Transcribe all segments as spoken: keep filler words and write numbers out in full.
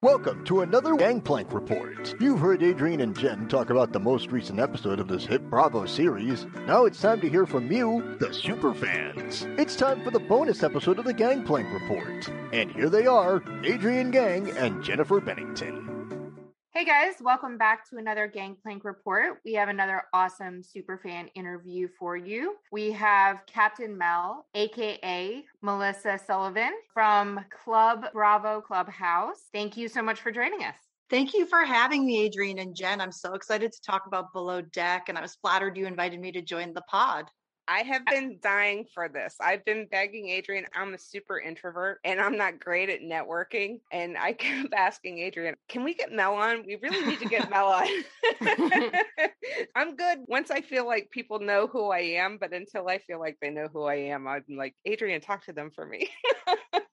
Welcome to another Gangplank Report. You've heard Adrian and Jen talk about the most recent episode of this hit Bravo series. Now it's time to hear from you, the superfans. It's time for the bonus episode of the Gangplank Report. And here they are, Adrian Gang and Jennifer Bennington. Hey guys, welcome back to another Gangplank Report. We have another awesome superfan interview for you. We have Captain Mel, a k a. Melissa Sullivan from Club Bravo Clubhouse. Thank you so much for joining us. Thank you for having me, Adrian and Jen. I'm so excited to talk about Below Deck, and I was flattered you invited me to join the pod. I have been dying for this. I've been begging Adrian. I'm a super introvert and I'm not great at networking. And I kept asking Adrian, can we get Mel on? We really need to get Mel on. I'm good once I feel like people know who I am, but until I feel like they know who I am, I'm like, Adrian, talk to them for me.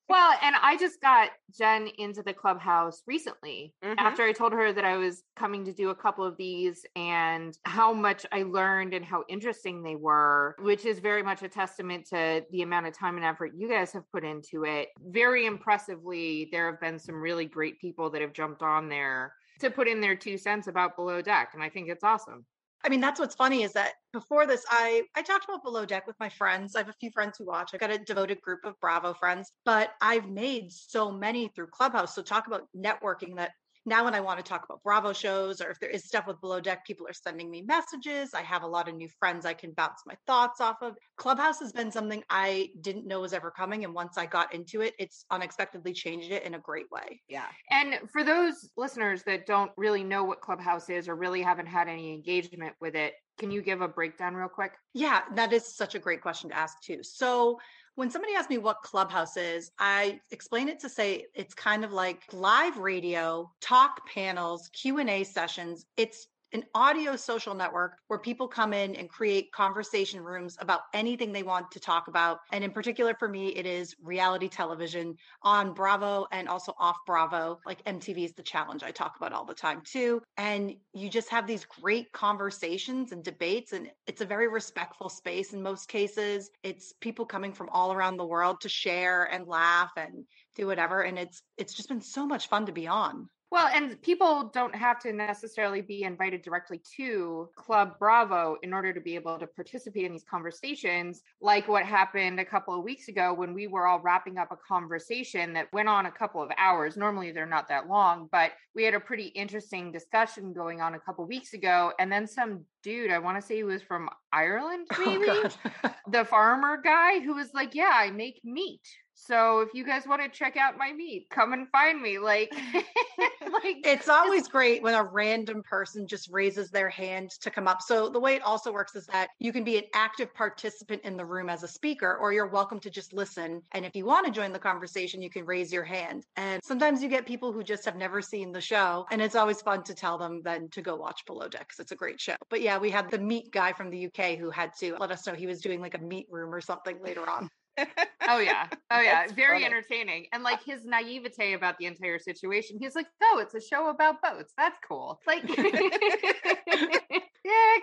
Well, and I just got Jen into the Clubhouse recently mm-hmm. after I told her that I was coming to do a couple of these and how much I learned and how interesting they were, which is very much a testament to the amount of time and effort you guys have put into it. Very impressively, there have been some really great people that have jumped on there to put in their two cents about Below Deck. And I think it's awesome. I mean, that's what's funny is that before this, I, I talked about Below Deck with my friends. I have a few friends who watch. I've got a devoted group of Bravo friends, but I've made so many through Clubhouse. So talk about networking that now when I want to talk about Bravo shows or if there is stuff with Below Deck, people are sending me messages. I have a lot of new friends I can bounce my thoughts off of. Clubhouse has been something I didn't know was ever coming. And once I got into it, it's unexpectedly changed it in a great way. Yeah. And for those listeners that don't really know what Clubhouse is or really haven't had any engagement with it, can you give a breakdown real quick? Yeah, that is such a great question to ask too. So when somebody asks me what Clubhouse is, I explain it to say it's kind of like live radio, talk panels, Q and A sessions. It's an audio social network where people come in and create conversation rooms about anything they want to talk about. And in particular for me, it is reality television on Bravo and also off Bravo, like M T V's The Challenge I talk about all the time too. And you just have these great conversations and debates, and it's a very respectful space in most cases. It's people coming from all around the world to share and laugh and do whatever. And it's it's just been so much fun to be on. Well, and people don't have to necessarily be invited directly to Club Bravo in order to be able to participate in these conversations, like what happened a couple of weeks ago when we were all wrapping up a conversation that went on a couple of hours. Normally, they're not that long, but we had a pretty interesting discussion going on a couple of weeks ago. And then some dude, I want to say he was from Ireland, maybe, oh, the farmer guy who was like, yeah, I make meat. So if you guys want to check out my meat, come and find me. Like, like it's always it's- great when a random person just raises their hand to come up. So the way it also works is that you can be an active participant in the room as a speaker, or you're welcome to just listen. And if you want to join the conversation, you can raise your hand. And sometimes you get people who just have never seen the show. And it's always fun to tell them then to go watch Below Deck because it's a great show. But yeah, we had the meat guy from the U K who had to let us know he was doing like a meat room or something later on. Oh yeah. Oh yeah. That's very funny. Entertaining. And like his naivete about the entire situation. He's like, oh, it's a show about boats. That's cool. Like, yeah,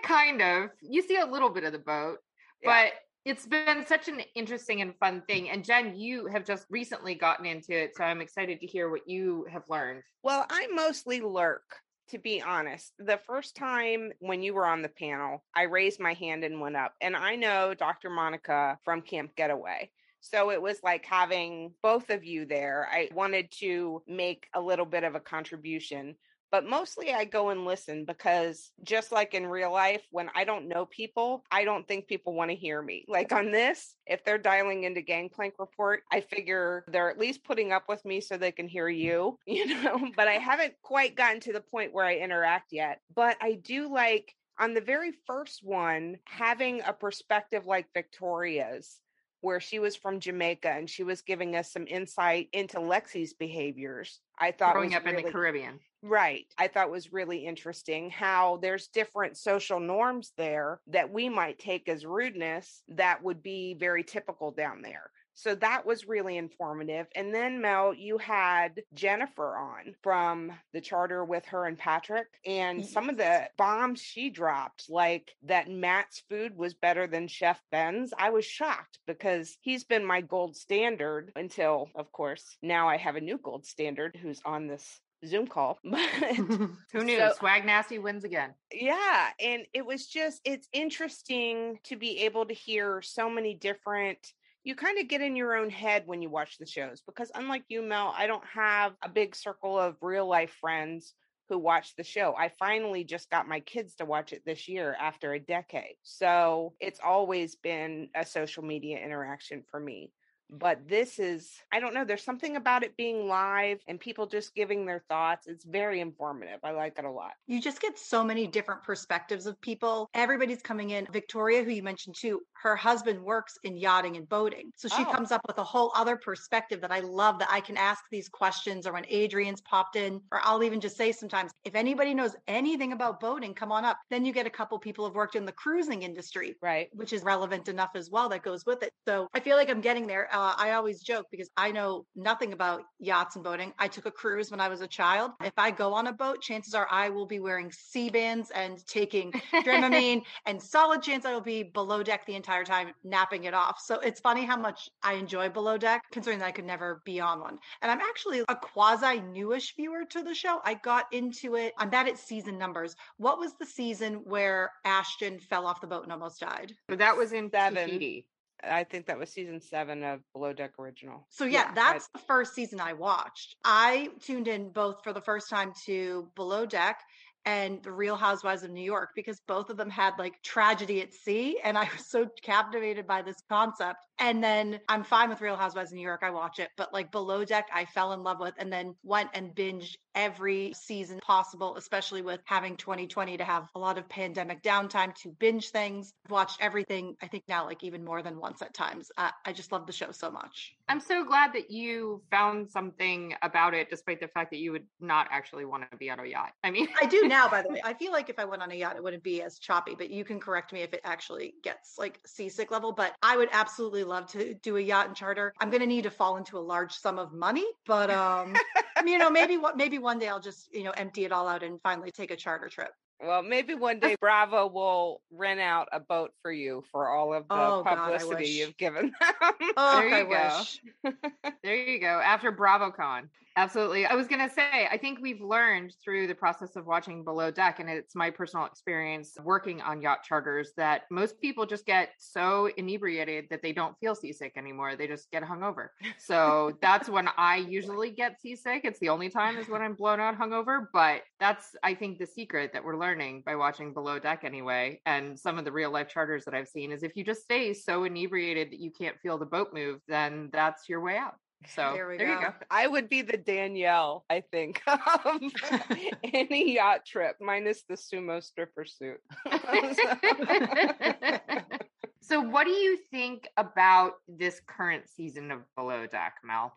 kind of. You see a little bit of the boat, yeah. But it's been such an interesting and fun thing. And Jen, you have just recently gotten into it. So I'm excited to hear what you have learned. Well, I mostly lurk. To be honest, the first time when you were on the panel, I raised my hand and went up. And I know Doctor Monica from Camp Getaway. So it was like having both of you there. I wanted to make a little bit of a contribution. But mostly I go and listen because just like in real life, when I don't know people, I don't think people want to hear me. Like on this, if they're dialing into Gangplank Report, I figure they're at least putting up with me so they can hear you, you know, but I haven't quite gotten to the point where I interact yet. But I do like on the very first one, having a perspective like Victoria's where she was from Jamaica and she was giving us some insight into Lexi's behaviors. I thought growing up really, in the Caribbean. Right. I thought was really interesting how there's different social norms there that we might take as rudeness that would be very typical down there. So that was really informative. And then, Mel, you had Jennifer on from the charter with her and Patrick. And some of the bombs she dropped, like that Matt's food was better than Chef Ben's. I was shocked because he's been my gold standard until, of course, now I have a new gold standard who's on this Zoom call. But who knew? So, Swag Nasty wins again. Yeah. And it was just, it's interesting to be able to hear so many different. You kind of get in your own head when you watch the shows, because unlike you, Mel, I don't have a big circle of real life friends who watch the show. I finally just got my kids to watch it this year after a decade. So it's always been a social media interaction for me. But this is, I don't know, there's something about it being live and people just giving their thoughts. It's very informative. I like it a lot. You just get so many different perspectives of people. Everybody's coming in. Victoria, who you mentioned too, her husband works in yachting and boating. So she oh. comes up with a whole other perspective that I love, that I can ask these questions, or when Adrian's popped in, or I'll even just say sometimes, if anybody knows anything about boating, come on up. Then you get a couple people who've worked in the cruising industry, right? Which is relevant enough as well that goes with it. So I feel like I'm getting there. Um, Uh, I always joke because I know nothing about yachts and boating. I took a cruise when I was a child. If I go on a boat, chances are I will be wearing C-bands and taking Dramamine, and solid chance I will be below deck the entire time, napping it off. So it's funny how much I enjoy below deck, considering that I could never be on one. And I'm actually a quasi-newish viewer to the show. I got into it. I'm bad at season numbers. What was the season where Ashton fell off the boat and almost died? But that was in Tahiti. I think that was season seven of Below Deck Original. So yeah, yeah that's I, the first season I watched. I tuned in both for the first time to Below Deck and The Real Housewives of New York, because both of them had like tragedy at sea. And I was so captivated by this concept. And then I'm fine with Real Housewives of New York. I watch it. But like Below Deck, I fell in love with, and then went and binged every season possible, especially with having twenty twenty to have a lot of pandemic downtime to binge things. I've watched everything, I think now, like even more than once at times. Uh, I just love the show so much. I'm so glad that you found something about it, despite the fact that you would not actually want to be on a yacht. I mean, I do now, by the way. I feel like if I went on a yacht, it wouldn't be as choppy, but you can correct me if it actually gets like seasick level, but I would absolutely love to do a yacht and charter. I'm going to need to fall into a large sum of money, but um, you know, maybe what, maybe one day I'll just, you know, empty it all out and finally take a charter trip. Well, maybe one day Bravo will rent out a boat for you for all of the oh, publicity God, you've given them. Oh, there you I go. Wish. There you go. After BravoCon. Absolutely. I was going to say, I think we've learned through the process of watching Below Deck, and it's my personal experience working on yacht charters, that most people just get so inebriated that they don't feel seasick anymore. They just get hungover. So that's when I usually get seasick. It's the only time is when I'm blown out hungover. But that's, I think, the secret that we're learning by watching Below Deck anyway. And some of the real life charters that I've seen is if you just stay so inebriated that you can't feel the boat move, then that's your way out. So there, we there go. you go. I would be the Danielle, I think, of any yacht trip, minus the sumo stripper suit. So what do you think about this current season of Below Deck, Mel?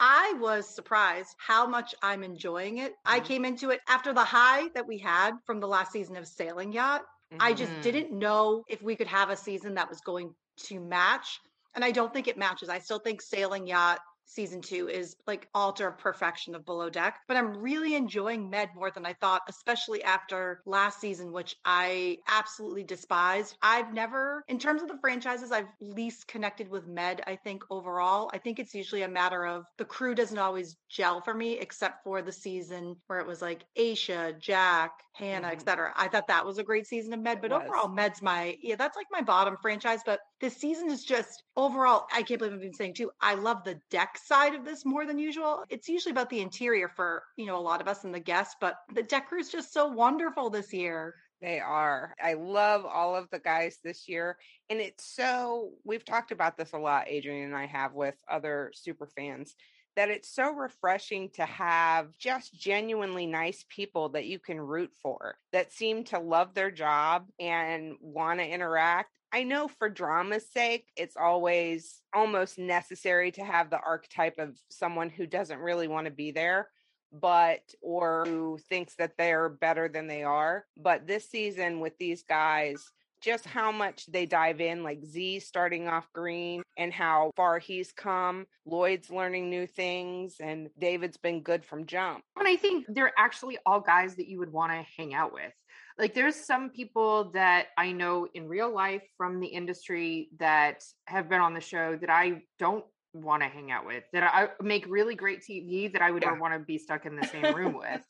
I was surprised how much I'm enjoying it. I came into it after the high that we had from the last season of Sailing Yacht. Mm-hmm. I just didn't know if we could have a season that was going to match. And I don't think it matches. I still think Sailing Yacht season two is like altar of perfection of Below Deck, but I'm really enjoying Med more than I thought, especially after last season, which I absolutely despised. I've never, in terms of the franchises, I've least connected with Med, I think, overall. I think it's usually a matter of the crew doesn't always gel for me, except for the season where it was like Aisha, Jack, Hannah, mm-hmm. et cetera. I thought that was a great season of Med, but overall Med's my, yeah, that's like my bottom franchise, but this season is just overall, I can't believe I've been saying too, I love the deck side of this more than usual. It's usually about the interior for, you know, a lot of us and the guests, but the deck crew is just so wonderful this year. They are. I love all of the guys this year. And it's so, we've talked about this a lot, Adrian and I have, with other super fans, that it's so refreshing to have just genuinely nice people that you can root for, that seem to love their job and want to interact. I know for drama's sake, it's always almost necessary to have the archetype of someone who doesn't really want to be there, but or who thinks that they're better than they are. But this season with these guys, just how much they dive in, like Z starting off green and how far he's come. Lloyd's learning new things and David's been good from jump. And I think they're actually all guys that you would want to hang out with. Like there's some people that I know in real life from the industry that have been on the show that I don't want to hang out with, that I make really great T V that I would yeah. never want to be stuck in the same room with.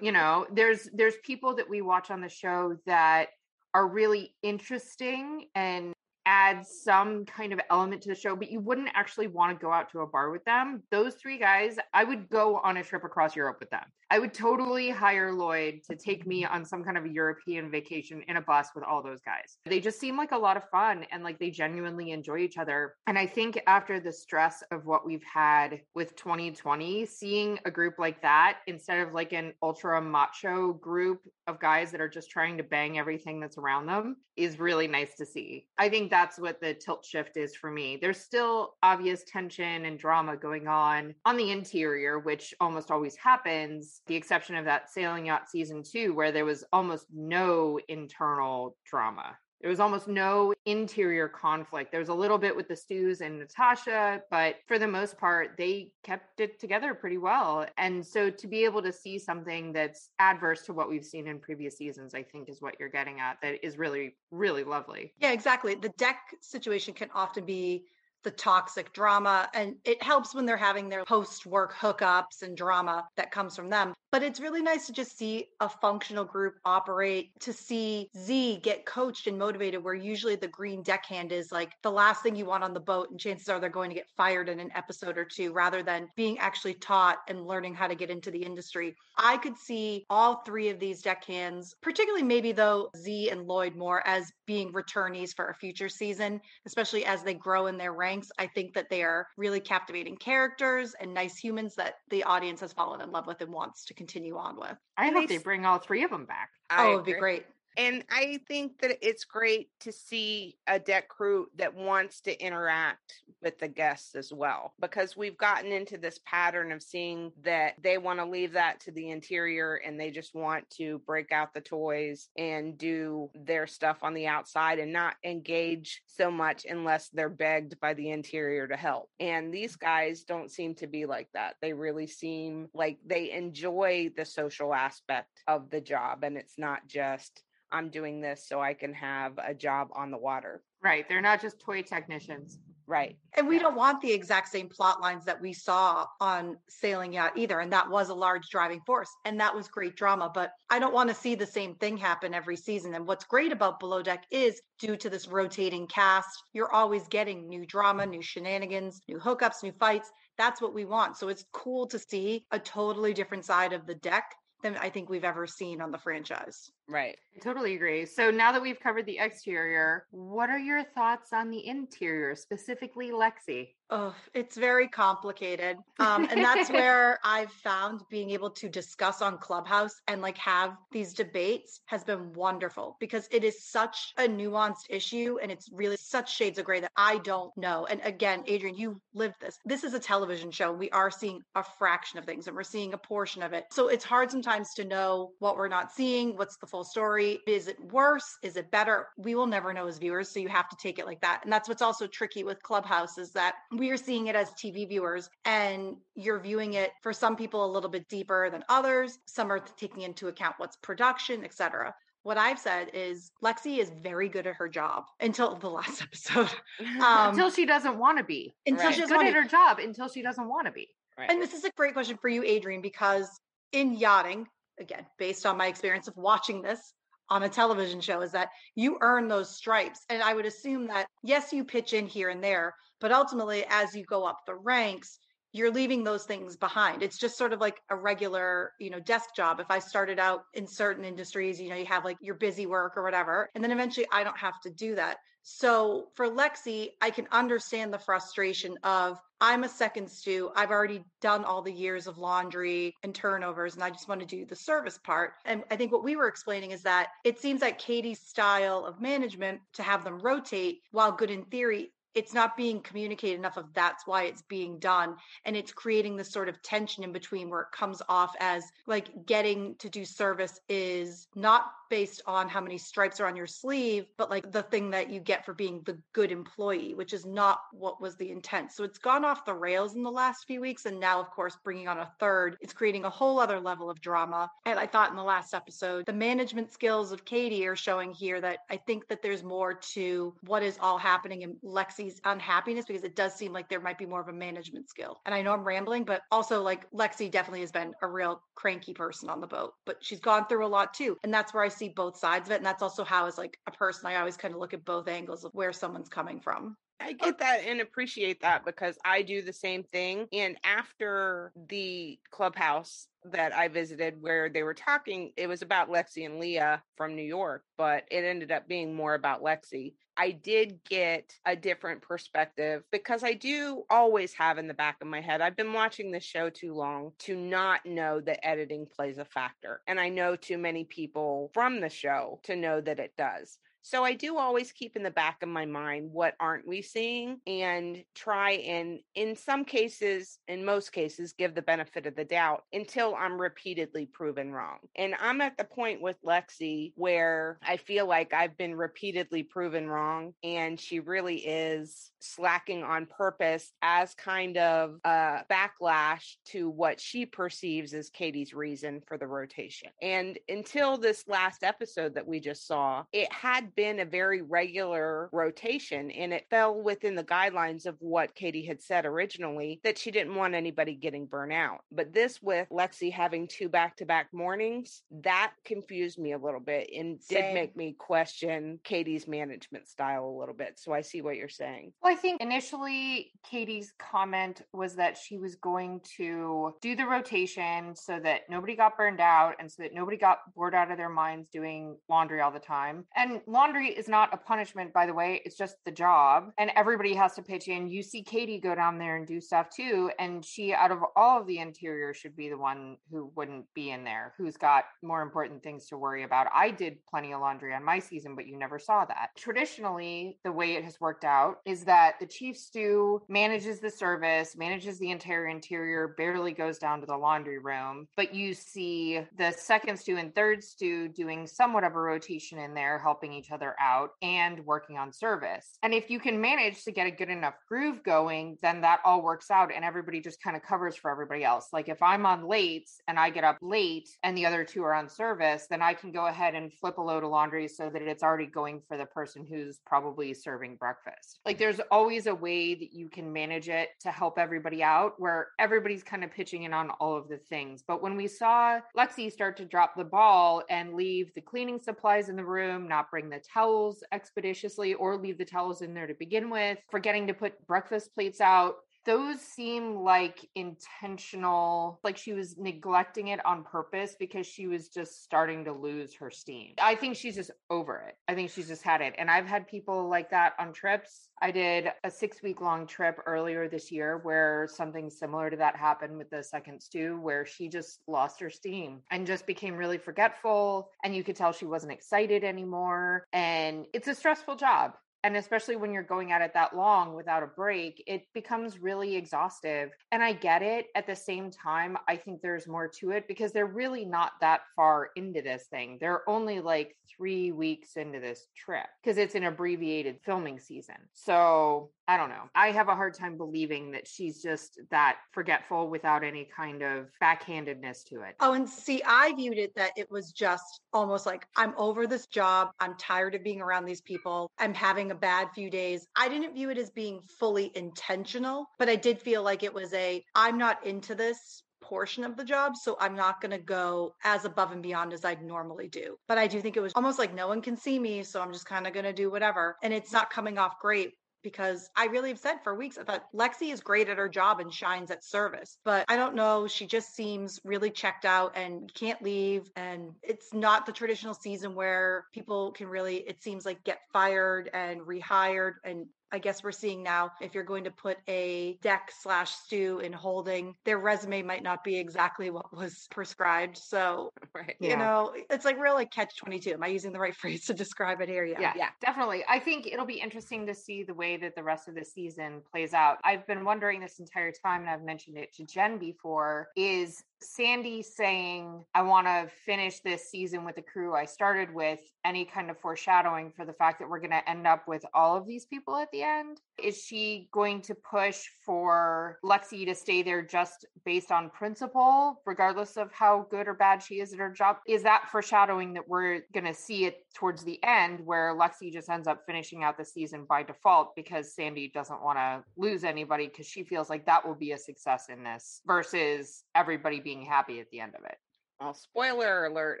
You know, there's, there's people that we watch on the show that are really interesting and add some kind of element to the show, but you wouldn't actually want to go out to a bar with them. Those three guys, I would go on a trip across Europe with them. I would totally hire Lloyd to take me on some kind of a European vacation in a bus with all those guys. They just seem like a lot of fun and like they genuinely enjoy each other. And I think after the stress of what we've had with twenty twenty, seeing a group like that instead of like an ultra macho group of guys that are just trying to bang everything that's around them is really nice to see. I think that's what the tilt shift is for me. There's still obvious tension and drama going on on the interior, which almost always happens, the exception of that Sailing Yacht season two, where there was almost no internal drama. There was almost no interior conflict. There was a little bit with the Stews and Natasha, but for the most part, they kept it together pretty well. And so to be able to see something that's adverse to what we've seen in previous seasons, I think is what you're getting at. That is really, really lovely. Yeah, exactly. The deck situation can often be the toxic drama, and it helps when they're having their post-work hookups and drama that comes from them. But it's really nice to just see a functional group operate, to see Z get coached and motivated, where usually the green deckhand is like the last thing you want on the boat, and chances are they're going to get fired in an episode or two, rather than being actually taught and learning how to get into the industry. I could see all three of these deckhands, particularly maybe though Z and Lloyd more, as being returnees for a future season, especially as they grow in their ranks. I think that they are really captivating characters and nice humans that the audience has fallen in love with and wants to continue on with. I hope they bring all three of them back. Oh, it would be great. And I think that it's great to see a deck crew that wants to interact with the guests as well, because we've gotten into this pattern of seeing that they want to leave that to the interior and they just want to break out the toys and do their stuff on the outside and not engage so much unless they're begged by the interior to help. And these guys don't seem to be like that. They really seem like they enjoy the social aspect of the job. And it's not just, I'm doing this so I can have a job on the water. Right. They're not just toy technicians. Right. And we yeah. don't want the exact same plot lines that we saw on Sailing Yacht either. And that was a large driving force. And that was great drama. But I don't want to see the same thing happen every season. And what's great about Below Deck is due to this rotating cast, you're always getting new drama, new shenanigans, new hookups, new fights. That's what we want. So it's cool to see a totally different side of the deck than I think we've ever seen on the franchise. Right. I totally agree. So now that we've covered the exterior, what are your thoughts on the interior, specifically Lexi? Oh, it's very complicated. Um, and that's where I've found being able to discuss on Clubhouse and like have these debates has been wonderful, because it is such a nuanced issue and it's really such shades of gray that I don't know. And again, Adrian, you lived this. This is a television show. We are seeing a fraction of things and we're seeing a portion of it. So it's hard sometimes to know what we're not seeing, what's the full story. Is it worse? Is it better? We will never know as viewers. So you have to take it like that. And that's what's also tricky with Clubhouse is that we are seeing it as T V viewers and you're viewing it for some people a little bit deeper than others. Some are taking into account what's production, et cetera. What I've said is Lexi is very good at her job until the last episode. Um, until she doesn't want to be. Until right. She's good at her job until she doesn't want to be. Right. And this is a great question for you, Adrian, because in yachting, again, based on my experience of watching this on a television show, is that you earn those stripes. And I would assume that, yes, you pitch in here and there, but ultimately, as you go up the ranks, you're leaving those things behind. It's just sort of like a regular, you know, desk job. If I started out in certain industries, you know, you have like your busy work or whatever, and then eventually I don't have to do that. So for Lexi, I can understand the frustration of, I'm a second stew. I've already done all the years of laundry and turnovers, and I just want to do the service part. And I think what we were explaining is that it seems like Katie's style of management to have them rotate, while good in theory, it's not being communicated enough of that's why it's being done. And it's creating this sort of tension in between where it comes off as like getting to do service is not based on how many stripes are on your sleeve, but like the thing that you get for being the good employee, which is not what was the intent. So it's gone off the rails in the last few weeks. And now, of course, bringing on a third, it's creating a whole other level of drama. And I thought in the last episode, the management skills of Katie are showing here that I think that there's more to what is all happening in Lexi unhappiness, because it does seem like there might be more of a management skill. And I know I'm rambling, but also like Lexi definitely has been a real cranky person on the boat, but she's gone through a lot too. And that's where I see both sides of it. And that's also how, as like a person, I always kind of look at both angles of where someone's coming from. I get that and appreciate that, because I do the same thing. And after the clubhouse that I visited where they were talking, it was about Lexi and Leah from New York, but it ended up being more about Lexi. I did get a different perspective, because I do always have in the back of my head, I've been watching this show too long to not know that editing plays a factor. And I know too many people from the show to know that it does. So I do always keep in the back of my mind, what aren't we seeing, and try and in some cases, in most cases, give the benefit of the doubt until I'm repeatedly proven wrong. And I'm at the point with Lexi where I feel like I've been repeatedly proven wrong, and she really is slacking on purpose as kind of a backlash to what she perceives as Katie's reason for the rotation. And until this last episode that we just saw, it had been a very regular rotation, and it fell within the guidelines of what Katie had said originally, that she didn't want anybody getting burnt out. But this with Lexi having two back-to-back mornings, that confused me a little bit and Same. did make me question Katie's management style a little bit. So I see what you're saying. Well, I think initially Katie's comment was that she was going to do the rotation so that nobody got burned out and so that nobody got bored out of their minds doing laundry all the time. And laundry is not a punishment, by the way. It's just the job. And everybody has to pitch in. You see Katie go down there and do stuff too. And she, out of all of the interior, should be the one who wouldn't be in there, who's got more important things to worry about. I did plenty of laundry on my season, but you never saw that. Traditionally, the way it has worked out is that the chief stew manages the service, manages the entire interior, barely goes down to the laundry room. But you see the second stew and third stew doing somewhat of a rotation in there, helping each other out and working on service. And if you can manage to get a good enough groove going, then that all works out and everybody just kind of covers for everybody else. Like if I'm on lates and I get up late and the other two are on service, then I can go ahead and flip a load of laundry so that it's already going for the person who's probably serving breakfast. Like there's always a way that you can manage it to help everybody out where everybody's kind of pitching in on all of the things. But when we saw Lexi start to drop the ball and leave the cleaning supplies in the room, not bring the towels expeditiously or leave the towels in there to begin with, forgetting to put breakfast plates out, those seem like intentional, like she was neglecting it on purpose because she was just starting to lose her steam. I think she's just over it. I think she's just had it. And I've had people like that on trips. I did a six week long trip earlier this year where something similar to that happened with the second stew, where she just lost her steam and just became really forgetful. And you could tell she wasn't excited anymore. And it's a stressful job. And especially when you're going at it that long without a break, it becomes really exhaustive. And I get it. At the same time, I think there's more to it because they're really not that far into this thing. They're only like three weeks into this trip because it's an abbreviated filming season. So I don't know. I have a hard time believing that she's just that forgetful without any kind of backhandedness to it. Oh, and see, I viewed it that it was just almost like, I'm over this job. I'm tired of being around these people. I'm having a bad few days. I didn't view it as being fully intentional, but I did feel like it was a, I'm not into this portion of the job, so I'm not going to go as above and beyond as I'd normally do. But I do think it was almost like no one can see me, so I'm just kind of going to do whatever. And it's not coming off great. because I really have said for weeks, I thought Lexi is great at her job and shines at service, but I don't know. She just seems really checked out and can't leave. And it's not the traditional season where people can really, it seems like, get fired and rehired. And I guess we're seeing now, if you're going to put a deck slash stew in holding, their resume might not be exactly what was prescribed. So, right. you yeah. know, it's like real like catch twenty-two. Am I using the right phrase to describe it here? Yeah. yeah, yeah, definitely. I think it'll be interesting to see the way that the rest of the season plays out. I've been wondering this entire time, and I've mentioned it to Jen before, is Sandy saying, I want to finish this season with the crew I started with, any kind of foreshadowing for the fact that we're going to end up with all of these people at the end? Is she going to push for Lexi to stay there just based on principle, regardless of how good or bad she is at her job? Is that foreshadowing that we're going to see it towards the end where Lexi just ends up finishing out the season by default because Sandy doesn't want to lose anybody because she feels like that will be a success in this versus everybody being being happy at the end of it? Well, spoiler alert,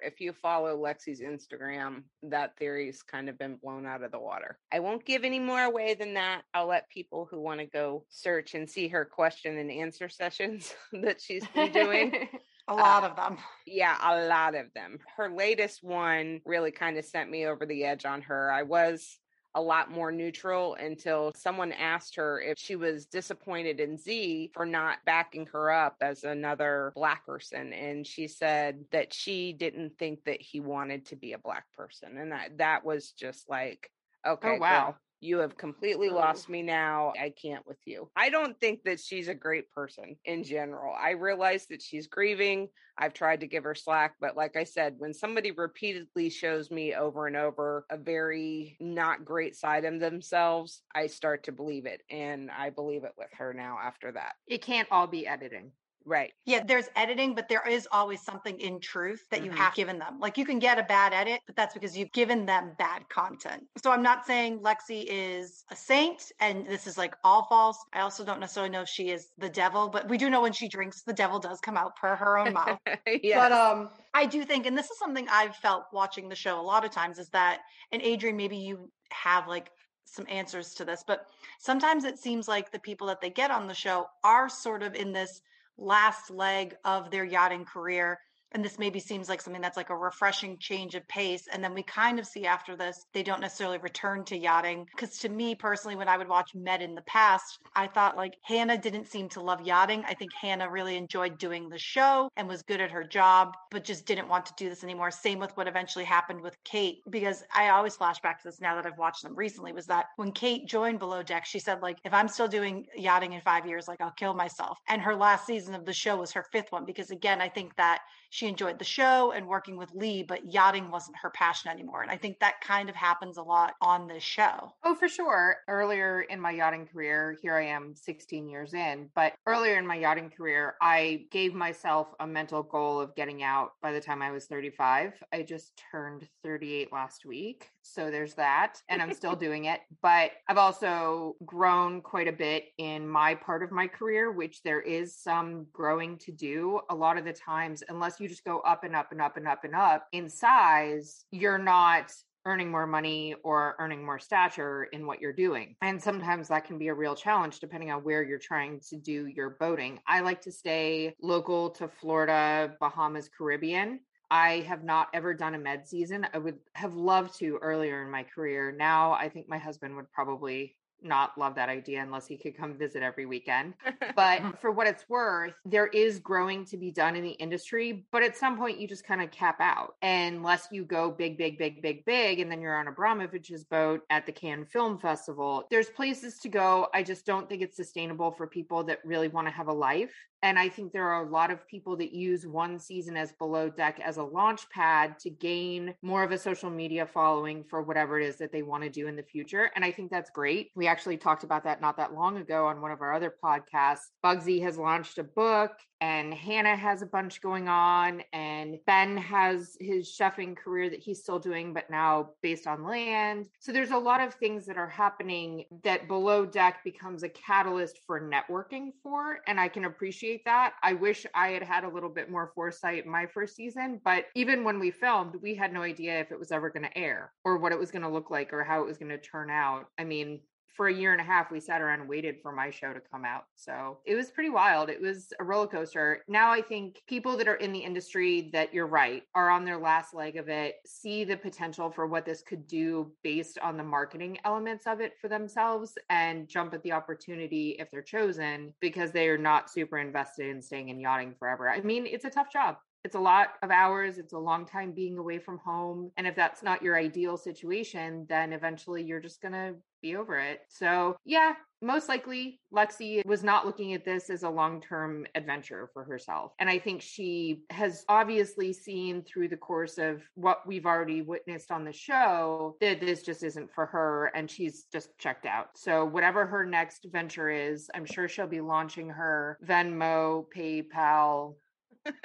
if you follow Lexi's Instagram, that theory's kind of been blown out of the water. I won't give any more away than that. I'll let people who want to go search and see her question and answer sessions that she's been doing. A lot uh, of them. Yeah, a lot of them. Her latest one really kind of sent me over the edge on her. I was a lot more neutral until someone asked her if she was disappointed in Z for not backing her up as another Black person. And she said that she didn't think that he wanted to be a Black person. And that, that was just like, okay, oh, wow. Girl, you have completely lost me now. I can't with you. I don't think that she's a great person in general. I realize that she's grieving. I've tried to give her slack, but like I said, when somebody repeatedly shows me over and over a very not great side of themselves, I start to believe it. And I believe it with her now after that. It can't all be editing. Right. Yeah, there's editing, but there is always something in truth that you mm-hmm. have given them. Like you can get a bad edit, but that's because you've given them bad content. So I'm not saying Lexi is a saint and this is like all false. I also don't necessarily know if she is the devil, but we do know when she drinks, the devil does come out per her own mouth. Yes. But um, I do think, and this is something I've felt watching the show a lot of times, is that, and Adrian, maybe you have like some answers to this, but sometimes it seems like the people that they get on the show are sort of in this last leg of their yachting career. And this maybe seems like something that's like a refreshing change of pace. And then we kind of see after this, they don't necessarily return to yachting. Because to me personally, when I would watch Med in the past, I thought like Hannah didn't seem to love yachting. I think Hannah really enjoyed doing the show and was good at her job, but just didn't want to do this anymore. Same with what eventually happened with Kate, because I always flash back to this now that I've watched them recently, was that when Kate joined Below Deck, she said like, if I'm still doing yachting in five years, like I'll kill myself. And her last season of the show was her fifth one, because again, I think that she enjoyed the show and working with Lee, but yachting wasn't her passion anymore. And I think that kind of happens a lot on this show. Oh, for sure. Earlier in my yachting career, here I am sixteen years in, but earlier in my yachting career, I gave myself a mental goal of getting out by the time I was thirty-five. I just turned thirty-eight last week. So there's that. And I'm still doing it. But I've also grown quite a bit in my part of my career, which there is some growing to do. A lot of the times, unless you just go up and up and up and up and up in size, you're not earning more money or earning more stature in what you're doing. And sometimes that can be a real challenge depending on where you're trying to do your boating. I like to stay local to Florida, Bahamas, Caribbean. I have not ever done a Med season. I would have loved to earlier in my career. Now, I think my husband would probably not love that idea unless he could come visit every weekend. But for what it's worth, there is growing to be done in the industry, but at some point you just kind of cap out unless you go big, big, big, big, big. And then you're on Abramovich's boat at the Cannes Film Festival. There's places to go. I just don't think it's sustainable for people that really want to have a life. And I think there are a lot of people that use one season as Below Deck as a launch pad to gain more of a social media following for whatever it is that they want to do in the future. And I think that's great. We actually talked about that not that long ago on one of our other podcasts. Bugsy has launched a book, and Hannah has a bunch going on, and Ben has his chefing career that he's still doing, but now based on land. So there's a lot of things that are happening that Below Deck becomes a catalyst for networking for, and I can appreciate that. I wish I had had a little bit more foresight in my first season, but even when we filmed, we had no idea if it was ever going to air or what it was going to look like or how it was going to turn out. I mean, for a year and a half, we sat around and waited for my show to come out. So it was pretty wild. It was a roller coaster. Now I think people that are in the industry that you're right are on their last leg of it, see the potential for what this could do based on the marketing elements of it for themselves and jump at the opportunity if they're chosen because they are not super invested in staying in yachting forever. I mean, it's a tough job. It's a lot of hours. It's a long time being away from home. And if that's not your ideal situation, then eventually you're just going to be over it. So yeah, most likely Lexi was not looking at this as a long-term adventure for herself. And I think she has obviously seen through the course of what we've already witnessed on the show that this just isn't for her and she's just checked out. So whatever her next venture is, I'm sure she'll be launching her Venmo, PayPal,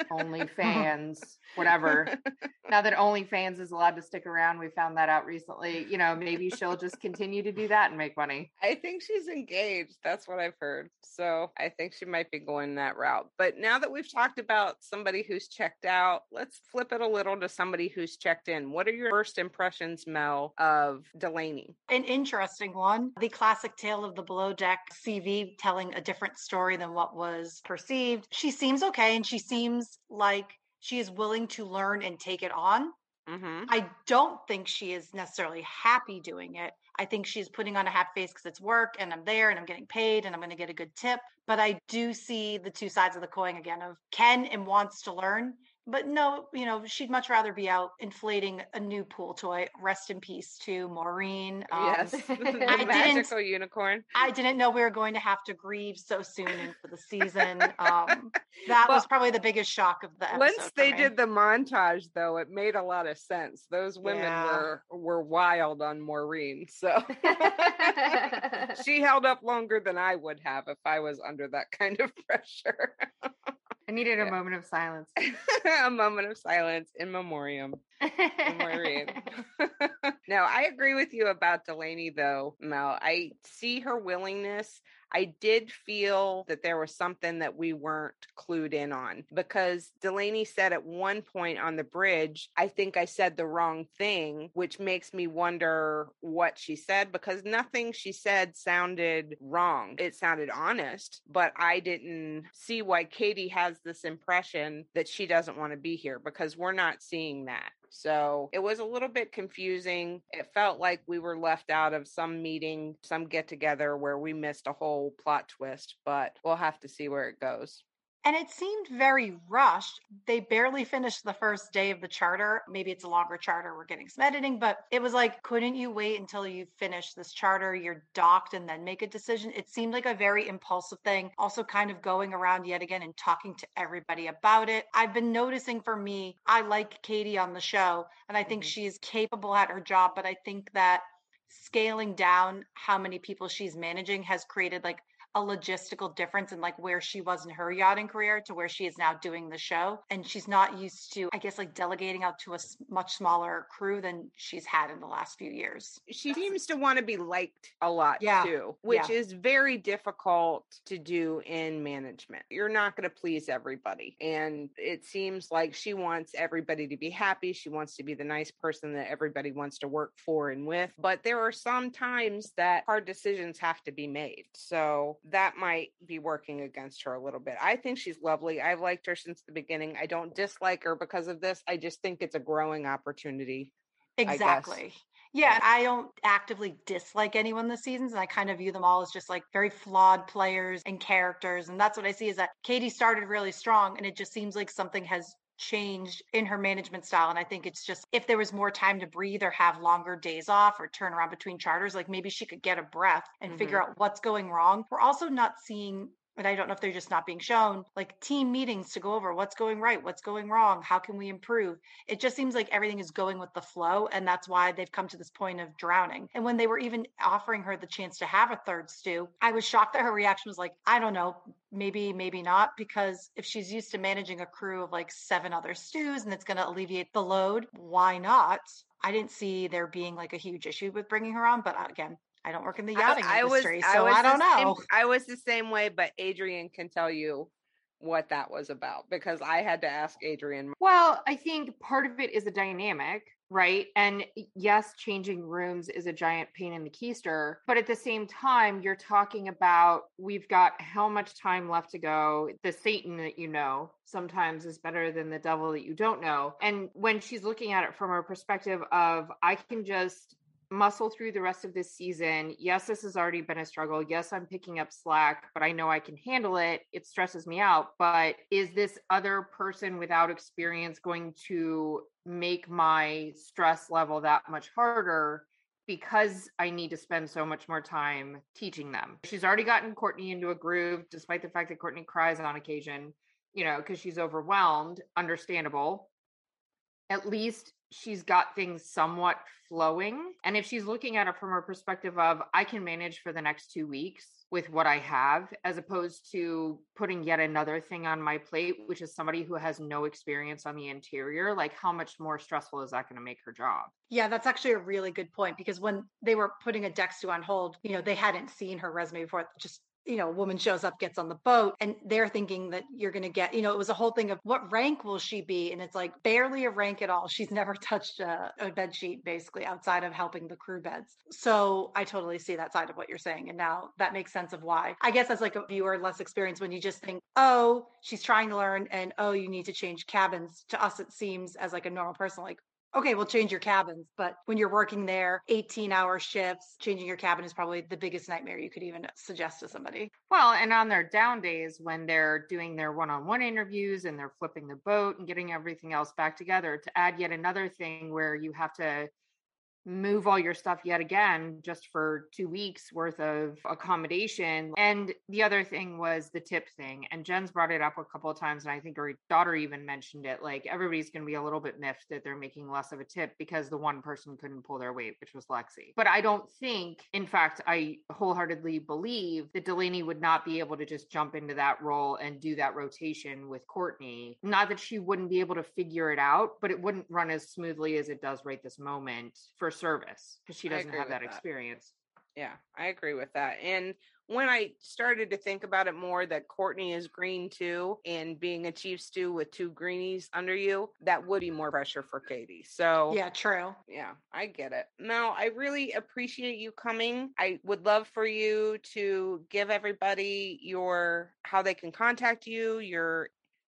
OnlyFans, whatever. Now that OnlyFans is allowed to stick around, we found that out recently. You know, maybe she'll just continue to do that and make money. I think she's engaged. That's what I've heard. So I think she might be going that route. But now that we've talked about somebody who's checked out, let's flip it a little to somebody who's checked in. What are your first impressions, Mel, of Delaney? An interesting one. The classic tale of the below deck C V telling a different story than what was perceived. She seems okay, and she seems Seems like she is willing to learn and take it on. Mm-hmm. I don't think she is necessarily happy doing it. I think she's putting on a happy face because it's work and I'm there and I'm getting paid and I'm going to get a good tip. But I do see the two sides of the coin again of can and wants to learn. But no, you know, she'd much rather be out inflating a new pool toy. Rest in peace to Maureen. Um, yes, the I magical unicorn. I didn't know we were going to have to grieve so soon into the season. Um, that well, was probably the biggest shock of the episode. Once they did the montage, though, it made a lot of sense. Those women yeah. were were wild on Maureen. So she held up longer than I would have if I was under that kind of pressure. I needed a yeah. moment of silence. A moment of silence in memoriam. In memoriam. No, I agree with you about Delaney, though, Mel. I see her willingness. I did feel that there was something that we weren't clued in on because Delaney said at one point on the bridge, I think I said the wrong thing, which makes me wonder what she said because nothing she said sounded wrong. It sounded honest, but I didn't see why Katie has this impression that she doesn't want to be here because we're not seeing that. So it was a little bit confusing. It felt like we were left out of some meeting, some get together where we missed a whole plot twist, but we'll have to see where it goes. And it seemed very rushed. They barely finished the first day of the charter. Maybe it's a longer charter. We're getting some editing, but it was like, couldn't you wait until you finish this charter? You're docked and then make a decision. It seemed like a very impulsive thing. Also kind of going around yet again and talking to everybody about it. I've been noticing for me, I like Katie on the show and I think mm-hmm. she's capable at her job, but I think that scaling down how many people she's managing has created like a logistical difference in like where she was in her yachting career to where she is now doing the show. And she's not used to, I guess, like delegating out to a much smaller crew than she's had in the last few years. She That's seems it. to want to be liked a lot yeah. too, which yeah. is very difficult to do in management. You're not going to please everybody. And it seems like she wants everybody to be happy. She wants to be the nice person that everybody wants to work for and with. But there are some times that hard decisions have to be made. So that might be working against her a little bit. I think she's lovely. I've liked her since the beginning. I don't dislike her because of this. I just think it's a growing opportunity. Exactly. Yeah, I don't actively dislike anyone this season. And I kind of view them all as just like very flawed players and characters. And that's what I see is that Katie started really strong. And it just seems like something has changed in her management style. And I think it's just, if there was more time to breathe or have longer days off or turn around between charters, like maybe she could get a breath and mm-hmm. figure out what's going wrong. We're also not seeing, and I don't know if they're just not being shown, like team meetings to go over what's going right, what's going wrong, how can we improve? It just seems like everything is going with the flow. And that's why they've come to this point of drowning. And when they were even offering her the chance to have a third stew, I was shocked that her reaction was like, I don't know, maybe, maybe not, because if she's used to managing a crew of like seven other stews and it's going to alleviate the load, why not? I didn't see there being like a huge issue with bringing her on, but again, I don't work in the yachting I, industry, I was, so I, I don't know. Same, I was the same way, but Adrian can tell you what that was about, because I had to ask Adrian. Well, I think part of it is the dynamic, right? And yes, changing rooms is a giant pain in the keister, but at the same time, you're talking about, we've got how much time left to go. The Satan that you know sometimes is better than the devil that you don't know. And when she's looking at it from her perspective of, I can just muscle through the rest of this season. Yes, this has already been a struggle. Yes, I'm picking up slack, but I know I can handle it. It stresses me out. But is this other person without experience going to make my stress level that much harder because I need to spend so much more time teaching them? She's already gotten Courtney into a groove, despite the fact that Courtney cries on occasion, you know, because she's overwhelmed, understandable. At least she's got things somewhat flowing. And if she's looking at it from her perspective of, I can manage for the next two weeks with what I have, as opposed to putting yet another thing on my plate, which is somebody who has no experience on the interior, like how much more stressful is that going to make her job? Yeah, that's actually a really good point, because when they were putting Adexu on hold, you know, they hadn't seen her resume before. Just, you know, a woman shows up, gets on the boat, and they're thinking that you're going to get, you know, it was a whole thing of what rank will she be? And it's like barely a rank at all. She's never touched a, a bed sheet, basically, outside of helping the crew beds. So I totally see that side of what you're saying. And now that makes sense of why. I guess as like a viewer less experienced, when you just think, oh, she's trying to learn, and oh, you need to change cabins. To us, it seems as like a normal person, like, okay, we'll change your cabins. But when you're working there, eighteen hour shifts, changing your cabin is probably the biggest nightmare you could even suggest to somebody. Well, and on their down days when they're doing their one-on-one interviews and they're flipping the boat and getting everything else back together, to add yet another thing where you have to move all your stuff yet again, just for two weeks worth of accommodation. And the other thing was the tip thing. And Jen's brought it up a couple of times. And I think her daughter even mentioned it. Like, everybody's going to be a little bit miffed that they're making less of a tip because the one person couldn't pull their weight, which was Lexi. But I don't think, in fact, I wholeheartedly believe that Delaney would not be able to just jump into that role and do that rotation with Courtney. Not that she wouldn't be able to figure it out, but it wouldn't run as smoothly as it does right this moment for service, because she doesn't have that, that experience. Yeah, I agree with that. And when I started to think about it more, that Courtney is green too, and being a chief stew with two greenies under you, that would be more pressure for Katie. So yeah, true. Yeah, I get it. Mel, I really appreciate you coming. I would love for you to give everybody your, how they can contact you. Your,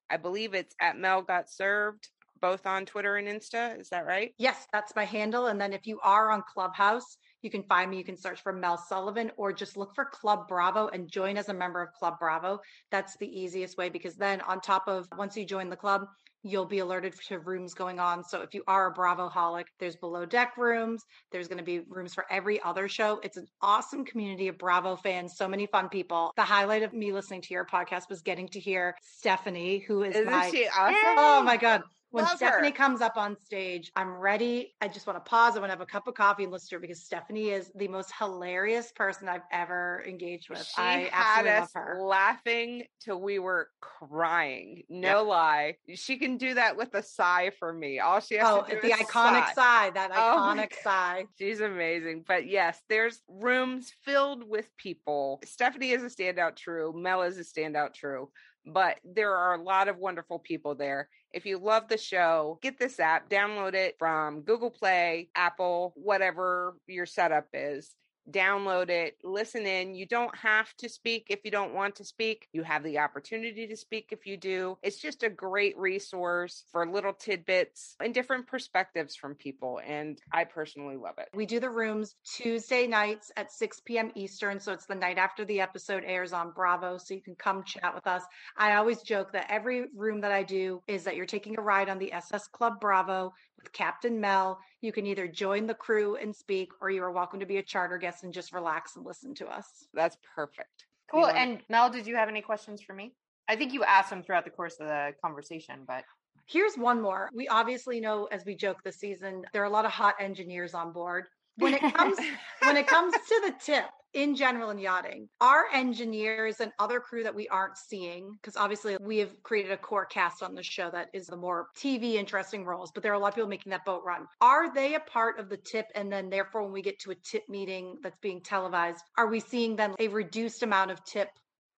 I believe it's at Mel Got Served, both on Twitter and Insta. Is that right? Yes, that's my handle. And then if you are on Clubhouse, you can find me. You can search for Mel Sullivan, or just look for Club Bravo and join as a member of Club Bravo. That's the easiest way, because then on top of, once you join the club, you'll be alerted to rooms going on. So if you are a Bravo-holic, there's below deck rooms. There's going to be rooms for every other show. It's an awesome community of Bravo fans. So many fun people. The highlight of me listening to your podcast was getting to hear Stephanie, who is Isn't my- she awesome? Oh my God. When Love Stephanie her. comes up on stage, I'm ready. I just want to pause. I want to have a cup of coffee and listen to her, because Stephanie is the most hilarious person I've ever engaged with. She I had absolutely us love her. laughing till we were crying. No yep. lie. She can do that with a sigh for me. All she has oh, to do the is the iconic sigh. sigh that iconic oh sigh. She's amazing. But yes, there's rooms filled with people. Stephanie is a standout true. Mel is a standout true. But there are a lot of wonderful people there. If you love the show, get this app, download it from Google Play, Apple, whatever your setup is. Download it, listen in. You don't have to speak if you don't want to speak. You have the opportunity to speak if you do. It's just a great resource for little tidbits and different perspectives from people. And I personally love it. We do the rooms Tuesday nights at six p.m. Eastern. So it's the night after the episode airs on Bravo. So you can come chat with us. I always joke that every room that I do is that you're taking a ride on the S S Club Bravo with Captain Mel. You can either join the crew and speak, or you are welcome to be a charter guest and just relax and listen to us. That's perfect. Cool. And Mel, did you have any questions for me? I think you asked them throughout the course of the conversation, but here's one more. We obviously know, as we joke this season, there are a lot of hot engineers on board. When it comes, when it comes to the tip, in general in yachting, our engineers and other crew that we aren't seeing, because obviously we have created a core cast on the show that is the more T V interesting roles, but there are a lot of people making that boat run. Are they a part of the tip? And then therefore, when we get to a tip meeting that's being televised, are we seeing then a reduced amount of tip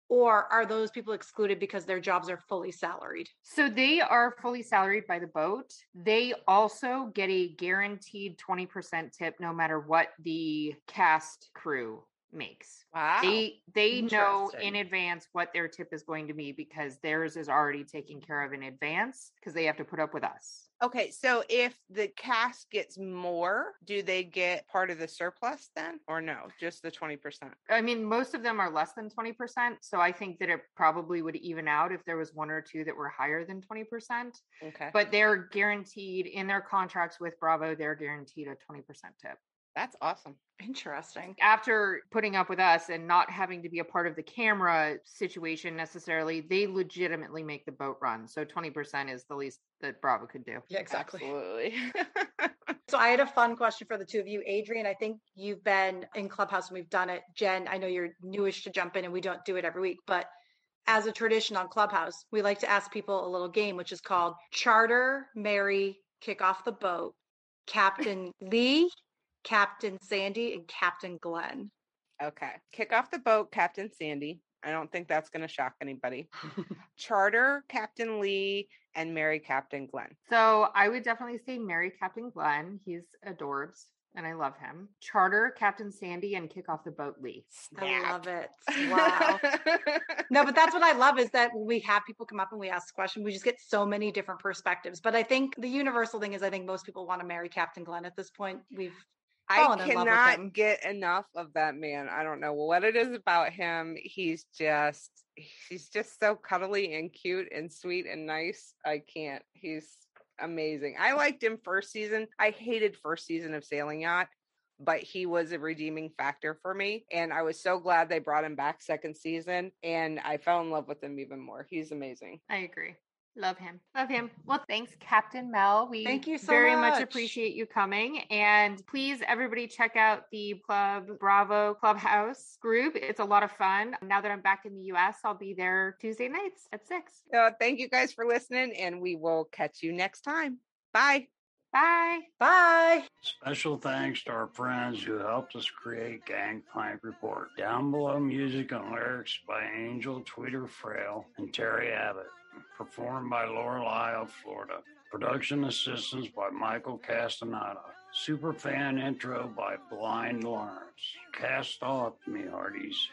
Or are those people excluded because their jobs are fully salaried? So they are fully salaried by the boat. They also get a guaranteed twenty percent tip no matter what the cast crew makes. Wow. They they know in advance what their tip is going to be because theirs is already taken care of in advance because they have to put up with us. Okay, so if the cast gets more, do they get part of the surplus then? Or no, just the twenty percent? I mean, most of them are less than twenty percent. So I think that it probably would even out if there was one or two that were higher than twenty percent. Okay. But they're guaranteed in their contracts with Bravo, they're guaranteed a twenty percent tip. That's awesome. Interesting. After putting up with us and not having to be a part of the camera situation necessarily, they legitimately make the boat run. So twenty percent is the least that Bravo could do. Yeah, exactly. Absolutely. So I had a fun question for the two of you. Adrian, I think you've been in Clubhouse and we've done it. Jen, I know you're newish to jump in and we don't do it every week, but as a tradition on Clubhouse, we like to ask people a little game, which is called Charter Mary Kick Off the Boat, Captain Lee, Captain Sandy, and Captain Glenn. Okay. Kick off the boat, Captain Sandy. I don't think that's going to shock anybody. Charter Captain Lee and marry Captain Glenn. So I would definitely say marry Captain Glenn. He's adorbs and I love him. Charter Captain Sandy and kick off the boat Lee. Snap. I love it. Wow. No, but that's what I love is that we have people come up and we ask questions. We just get so many different perspectives. But I think the universal thing is I think most people want to marry Captain Glenn at this point. We've I cannot get enough of that man. I don't know what it is about him. He's just, he's just so cuddly and cute and sweet and nice. I can't, he's amazing. I liked him first season. I hated first season of Sailing Yacht, but he was a redeeming factor for me. And I was so glad they brought him back second season. And I fell in love with him even more. He's amazing. I agree. Love him. Love him. Well, thanks, Captain Mel. We Thank you so very much. much appreciate you coming. And please, everybody, check out the Club Bravo Clubhouse group. It's a lot of fun. Now that I'm back in the U S, I'll be there Tuesday nights at six. So thank you guys for listening, and we will catch you next time. Bye. Bye. Bye. Special thanks to our friends who helped us create Gangplank Report. Down below music and lyrics by Angel Tweeter Frail and Terry Abbott. Performed by Lorelei of Florida. Production assistance by Michael Castaneda. Superfan intro by Blind Lawrence. Cast off, me hearties.